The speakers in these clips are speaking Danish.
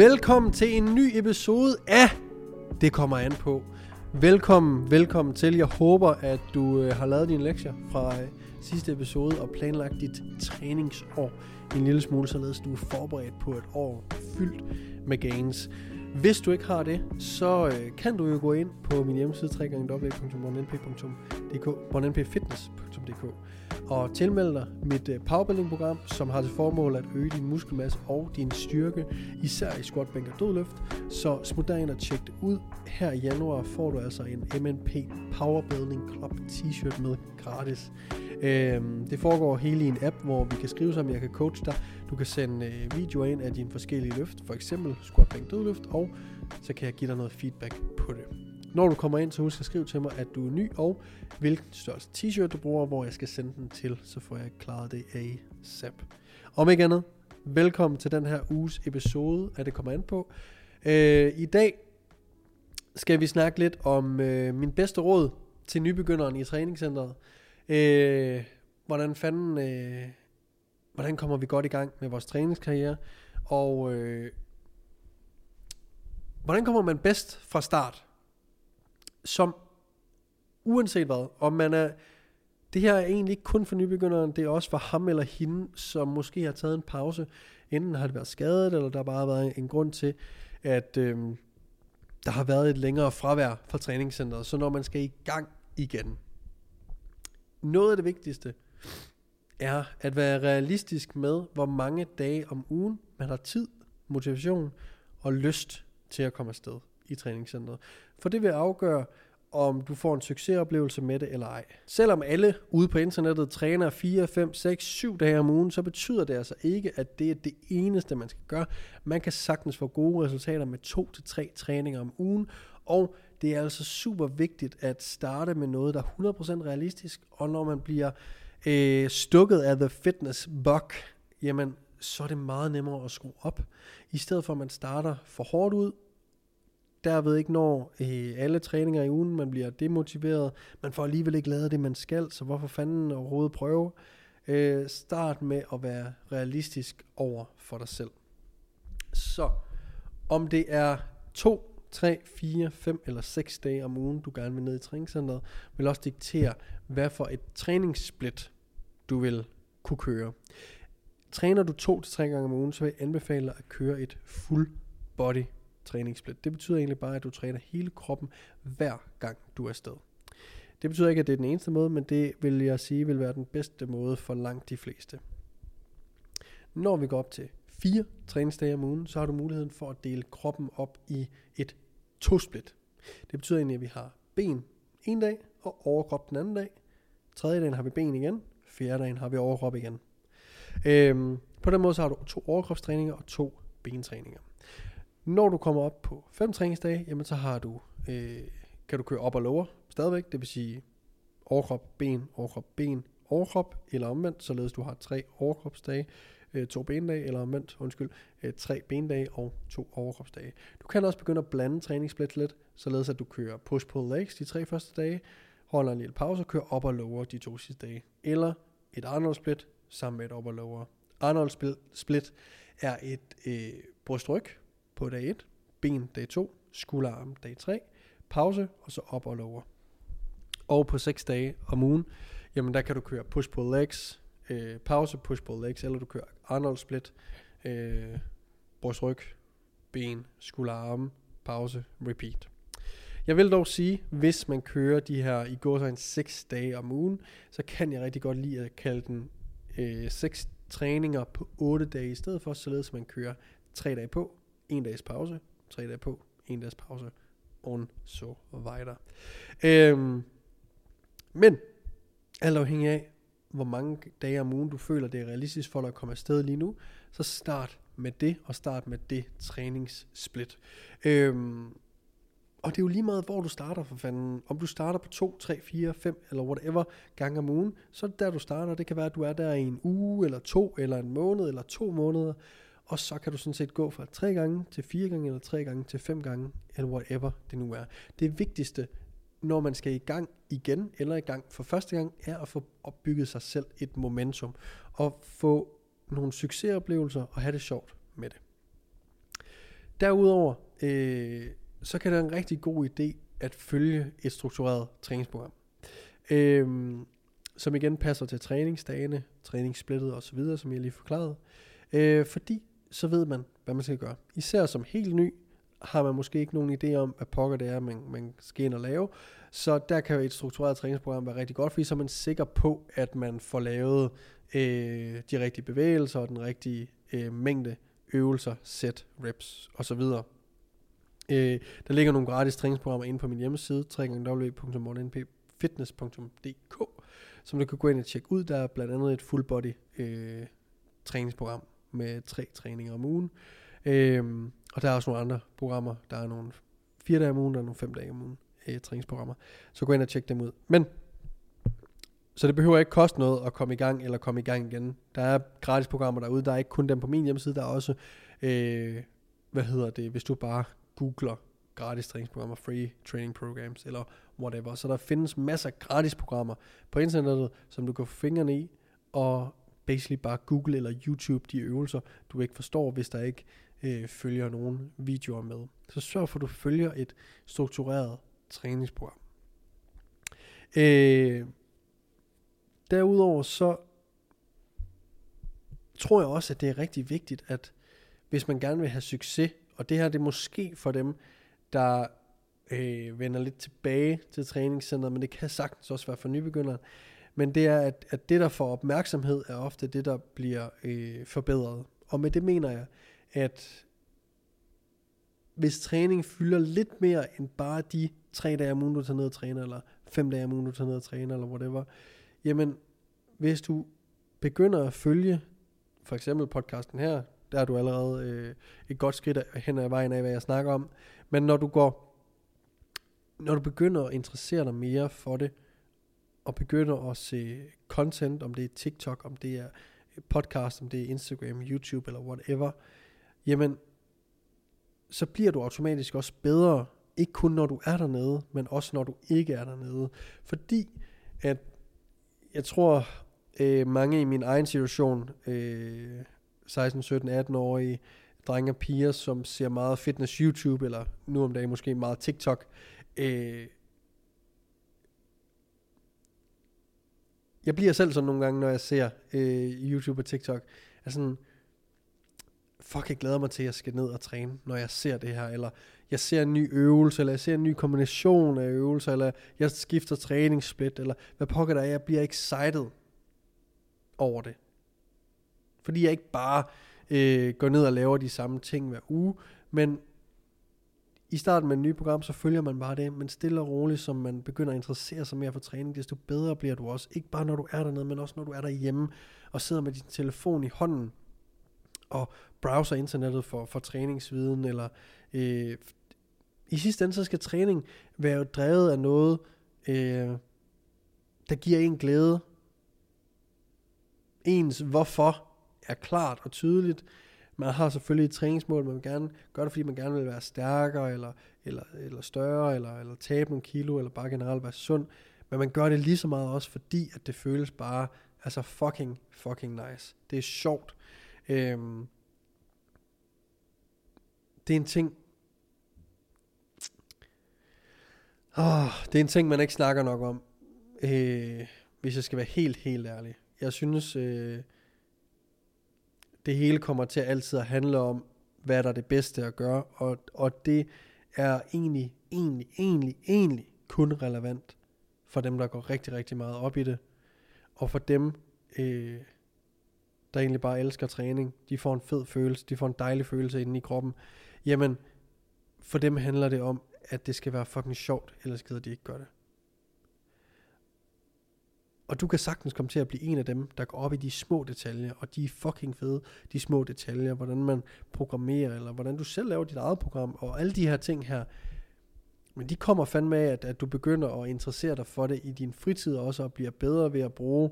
Velkommen til en ny episode af Det Kommer An På. Velkommen til. Jeg håber, at du har lavet dine lektier fra sidste episode og planlagt dit træningsår en lille smule, således du er forberedt på et år fyldt med gains. Hvis du ikke har det, så kan du jo gå ind på min hjemmeside www.mornenpfitness.dk og tilmelde dig mit powerbuilding-program, som har til formål at øge din muskelmasse og din styrke, især i squat, bænk og dødløft. Så smut dig ind og tjek det ud. Her i januar får du altså en MNP Powerbuilding Club t-shirt med gratis. Det foregår hele i en app, hvor vi kan skrive sammen, jeg kan coache dig. Du kan sende videoer ind af dine forskellige løft, for eksempel squat, bænk, dødløft, og så kan jeg give dig noget feedback på det. Når du kommer ind, så husk at skrive til mig, at du er ny, og hvilken størrelse t-shirt du bruger, hvor jeg skal sende den til, så får jeg klaret det ASAP. Om ikke andet, velkommen til den her uges episode af Det Kommer An På. I dag skal vi snakke lidt om min bedste råd til nybegynderen i træningscenteret. Hvordan kommer vi godt i gang med vores træningskarriere, og hvordan kommer man bedst fra start, som uanset hvad, om man er, det her er egentlig ikke kun for nybegynderen, det er også for ham eller hende, som måske har taget en pause, enten har det været skadet, eller der bare har været en grund til, at der har været et længere fravær fra træningscenteret, så når man skal i gang igen. Noget af det vigtigste er at være realistisk med, hvor mange dage om ugen man har tid, motivation og lyst til at komme afsted i træningscenteret. For det vil afgøre, om du får en succesoplevelse med det eller ej. Selvom alle ude på internettet træner 4, 5, 6, 7 dage om ugen, så betyder det altså ikke, at det er det eneste, man skal gøre. Man kan sagtens få gode resultater med 2-3 træninger om ugen, og det er altså super vigtigt at starte med noget, der er 100% realistisk, og når man bliver stukket af the fitness bug, jamen så er det meget nemmere at skrue op. I stedet for at man starter for hårdt ud, derved ikke når alle træninger i ugen, man bliver demotiveret, man får alligevel ikke lavet det man skal, så hvorfor fanden overhovedet prøve? Start med at være realistisk over for dig selv. Så om det er 2, 3, 4, 5 eller 6 dage om ugen, du gerne vil ned i træningscenteret, vil også diktere, hvad for et træningssplit du vil kunne køre. Træner du 2-3 gange om ugen, så vil jeg anbefale dig at køre et full body træningssplit. Det betyder egentlig bare, at du træner hele kroppen hver gang du er afsted. Det betyder ikke, at det er den eneste måde, men det vil jeg sige vil være den bedste måde for langt de fleste. Når vi går op til 4 træningsdage om ugen, så har du muligheden for at dele kroppen op i et 2-split. Det betyder egentlig, at vi har ben en dag og overkrop den anden dag. 3. dagen har vi ben igen, 4. dagen har vi overkrop igen. På den måde så har du 2 overkropstræninger og 2 bentræninger. Når du kommer op på 5 træningsdage, jamen så har du, kan du køre op og lower stadigvæk. Det vil sige overkrop, ben, overkrop, ben, overkrop eller omvendt, således du har 3 overkropsdage. 2 bendage, eller omvendt, 3 bendage og 2 overkropsdage. Du kan også begynde at blande træningssplit lidt, således at du kører push-pull-legs de 3 første dage, holder en lille pause og kører op og lower de 2 sidste dage. Eller et Arnold split sammen med et op og lower. Arnold split er et brystryg på dag 1, ben dag 2, skulderarm dag 3, pause og så op og lower. Og på 6 dage om ugen, jamen der kan du køre push-pull-legs, pause, push-pull legs, eller du kører Arnold split, brystryg, ben, skulder, arme, pause, repeat. Jeg vil dog sige, hvis man kører de her i gåseøjne 6 dage om ugen, så kan jeg rigtig godt lide at kalde den 6 træninger på 8 dage i stedet for, således man kører 3 dage på, 1 dags pause, 3 dage på, 1 dags pause, og så videre. Men alt afhængig af hvor mange dage om ugen du føler, det er realistisk for dig at komme afsted lige nu, så start med det, og start med det træningssplit. Og det er jo lige meget, hvor du starter for fanden. Om du starter på 2, 3, 4, 5 eller whatever gange om ugen, så er det der, du starter. Det kan være, at du er der i en uge, eller 2, eller en måned, eller 2 måneder, og så kan du sådan set gå fra 3 gange til 4 gange, eller 3 gange til 5 gange, eller whatever det nu er. Det vigtigste, når man skal i gang igen, eller i gang for første gang, er at få opbygget sig selv et momentum, og få nogle succesoplevelser, og have det sjovt med det. Derudover, så kan det være en rigtig god idé at følge et struktureret træningsprogram, som igen passer til træningsdagene, træningssplittet osv., som jeg lige forklarede. Fordi så ved man, hvad man skal gøre. Især som helt ny, har man måske ikke nogen idé om, hvad pokker det er, man skal ind og lave. Så der kan et struktureret træningsprogram være rigtig godt, fordi så er man sikker på, at man får lavet de rigtige bevægelser og den rigtige mængde øvelser, sæt, reps osv. Der ligger nogle gratis træningsprogrammer inde på min hjemmeside, www.npfitness.dk, som du kan gå ind og tjekke ud. Der er blandt andet et full body træningsprogram med 3 træninger om ugen. Og der er også nogle andre programmer. Der er nogle 4 dage om ugen, der er nogle 5 dage om ugen træningsprogrammer. Så gå ind og tjek dem ud. Men så det behøver ikke koste noget at komme i gang eller komme i gang igen. Der er gratis programmer derude. Der er ikke kun dem på min hjemmeside. Der er også hvis du bare googler gratis træningsprogrammer, free training programs eller whatever. Så der findes masser af gratis programmer på internettet, som du kan få fingrene i og basically bare google eller YouTube de øvelser, du ikke forstår, hvis der ikke følger nogen videoer med. Så sørg for, at du følger et struktureret træningsprogram. Derudover så tror jeg også, at det er rigtig vigtigt, at hvis man gerne vil have succes, og det her det er måske for dem, der vender lidt tilbage til træningscenteret, men det kan sagtens også være for nybegyndere, men det er, at det der får opmærksomhed, er ofte det, der bliver forbedret. Og med det mener jeg, at hvis træning fylder lidt mere end bare de 3 dage om ugen, du tager ned og træner, eller 5 dage om ugen, du tager ned og træner, eller whatever, jamen, hvis du begynder at følge, for eksempel podcasten her, der er du allerede et godt skridt hen ad vejen af, hvad jeg snakker om, men når du begynder at interessere dig mere for det, og begynder at se content, om det er TikTok, om det er podcast, om det er Instagram, YouTube eller whatever, jamen, så bliver du automatisk også bedre, ikke kun når du er dernede, men også når du ikke er dernede. Fordi at jeg tror, mange i min egen situation, 16, 17, 18-årige drenge og piger, som ser meget fitness YouTube, eller nu om dagen måske meget TikTok, jeg bliver selv sådan nogle gange, når jeg ser YouTube og TikTok, er sådan, fuck, jeg glæder mig til, at jeg skal ned og træne, når jeg ser det her, eller jeg ser en ny øvelse, eller jeg ser en ny kombination af øvelser, eller jeg skifter træningssplit, eller hvad pokker der er, jeg bliver excited over det. Fordi jeg ikke bare går ned og laver de samme ting hver uge, men i starten med et nyt program, så følger man bare det, men stille og roligt, som man begynder at interessere sig mere for træning, desto bedre bliver du også. Ikke bare når du er dernede, men også når du er derhjemme, og sidder med din telefon i hånden, og browser internettet for træningsviden, eller i sidste ende, så skal træning være drevet af noget, der giver en glæde. Ens hvorfor er klart og tydeligt. Man har selvfølgelig et træningsmål, man vil gerne gøre det, fordi man gerne vil være stærkere, eller større, eller tabe nogle kilo, eller bare generelt være sund. Men man gør det lige så meget også, fordi at det føles bare altså fucking nice. Det er sjovt. Det er en ting. Det er en ting, man ikke snakker nok om. Hvis jeg skal være helt ærlig. Jeg synes, det hele kommer til altid at handle om, hvad der er det bedste at gøre, og det er egentlig kun relevant for dem, der går rigtig, rigtig meget op i det, og for dem, der egentlig bare elsker træning, de får en fed følelse, de får en dejlig følelse inde i kroppen, jamen, for dem handler det om, at det skal være fucking sjovt, ellers gider de ikke gøre det. Og du kan sagtens komme til at blive en af dem, der går op i de små detaljer, og de er fucking fede, de små detaljer, hvordan man programmerer, eller hvordan du selv laver dit eget program, og alle de her ting her, men de kommer fandme af, at du begynder at interessere dig for det i din fritid også, og bliver bedre ved at bruge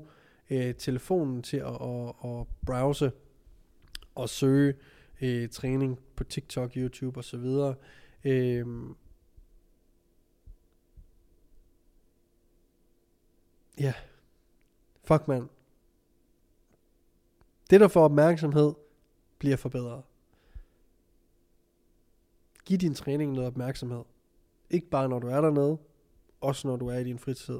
telefonen til at browse, og søge træning på TikTok, YouTube osv., ja. Fuck, man. Det, der får opmærksomhed, bliver forbedret. Giv din træning noget opmærksomhed. Ikke bare når du er dernede, også når du er i din fritid.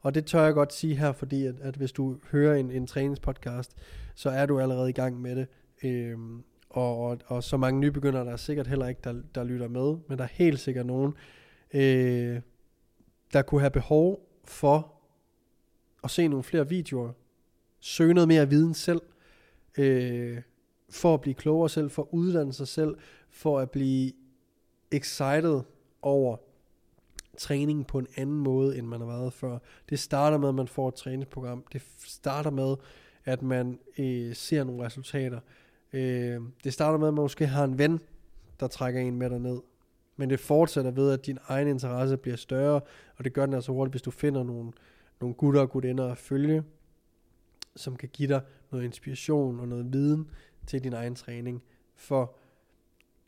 Og det tør jeg godt sige her, fordi at hvis du hører en træningspodcast, så er du allerede i gang med det. Og så mange nybegyndere, der er sikkert heller ikke, der lytter med, men der er helt sikkert nogen, der kunne have behov for at se nogle flere videoer, søge noget mere viden selv, for at blive klogere selv, for at uddanne sig selv, for at blive excited over træningen på en anden måde, end man har været før. Det starter med, at man får et træningsprogram. Det starter med, at man ser nogle resultater. Det starter med, at man måske har en ven, der trækker en med dig ned. Men det fortsætter ved, at din egen interesse bliver større, og det gør den altså hurtigt, hvis du finder nogle gutter og gutinder at følge, som kan give dig noget inspiration og noget viden til din egen træning. For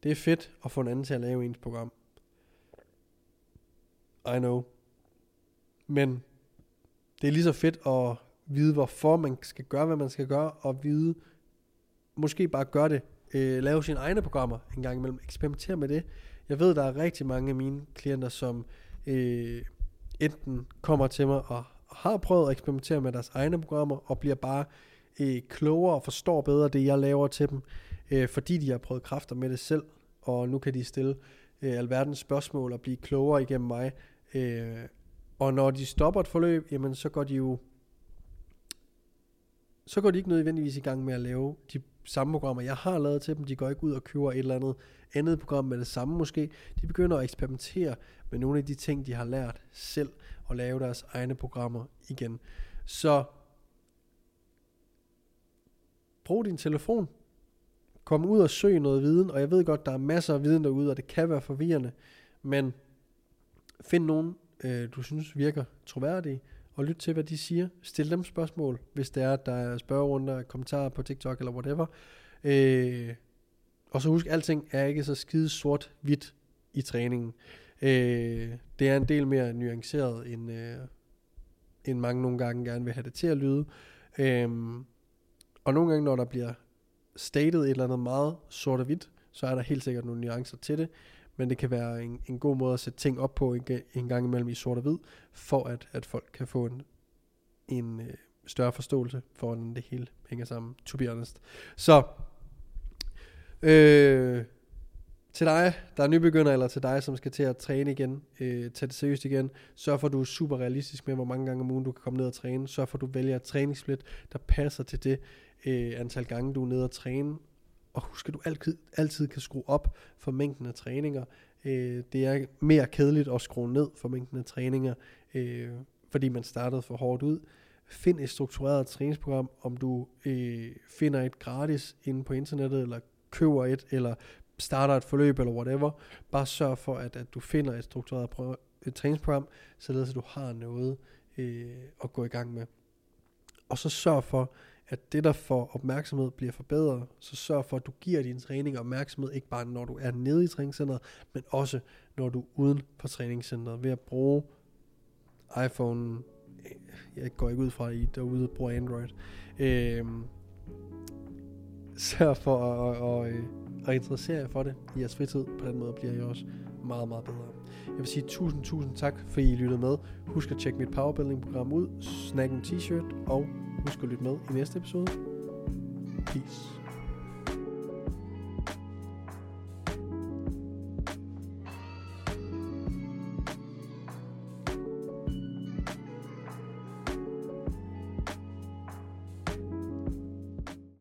det er fedt at få en anden til at lave ens program. I know. Men det er lige så fedt at vide, hvorfor man skal gøre, hvad man skal gøre, og vide, måske bare gøre det, lave sine egne programmer en gang imellem, eksperimentere med det. Jeg ved, der er rigtig mange af mine klienter, som enten kommer til mig og har prøvet at eksperimentere med deres egne programmer, og bliver bare klogere og forstår bedre det, jeg laver til dem, fordi de har prøvet kræfter med det selv, og nu kan de stille alverdens spørgsmål og blive klogere igennem mig. Og når de stopper et forløb, jamen så går de ikke nødvendigvis i gang med at lave de samme programmer, jeg har lavet til dem. De går ikke ud og køber et eller andet program med det samme måske. De begynder at eksperimentere med nogle af de ting, de har lært selv, og lave deres egne programmer igen. Så brug din telefon. Kom ud og søg noget viden, og jeg ved godt, der er masser af viden derude, og det kan være forvirrende, men find nogen, du synes virker troværdige, og lyt til, hvad de siger. Stil dem spørgsmål, hvis det er, at der er spørgerunder, kommentarer på TikTok eller whatever. Og så husk, alting er ikke så skide sort-hvidt i træningen. Det er en del mere nuanceret, end mange nogle gange gerne vil have det til at lyde. Og nogle gange, når der bliver stated et eller andet meget sort og hvidt, så er der helt sikkert nogle nuancer til det, men det kan være en god måde at sætte ting op på en gang imellem i sort og hvid, for at folk kan få en større forståelse for, hvordan det hele hænger sammen, to be honest. Så til dig, der er nybegynder, eller til dig, som skal til at træne igen, tage det seriøst igen, sørg for, at du er super realistisk med, hvor mange gange om ugen du kan komme ned og træne. Sørg for, at du vælger et træningssplit, der passer til det antal gange, du er nede og træne. Og husk, at du altid kan skrue op for mængden af træninger. Det er mere kedeligt at skrue ned for mængden af træninger, fordi man startede for hårdt ud. Find et struktureret træningsprogram, om du finder et gratis inde på internettet, eller køber et, eller starter et forløb, eller whatever. Bare sørg for, at du finder et struktureret træningsprogram, således at du har noget at gå i gang med. Og så sørg for, at det, der får opmærksomhed, bliver forbedret. Så sørg for, at du giver din træning opmærksomhed, ikke bare når du er nede i træningscenteret, men også når du er uden for træningscenteret, ved at bruge iPhone. Jeg går ikke ud fra, at I derude bruger Android. Sørg for at interessere jer for det i jeres fritid. På den måde bliver I også meget, meget bedre. Jeg vil sige tusind tak, fordi I lyttede med. Husk at tjekke mit powerbuilding-program ud. Snak en t-shirt, og husk at lytte med i næste episode. Peace.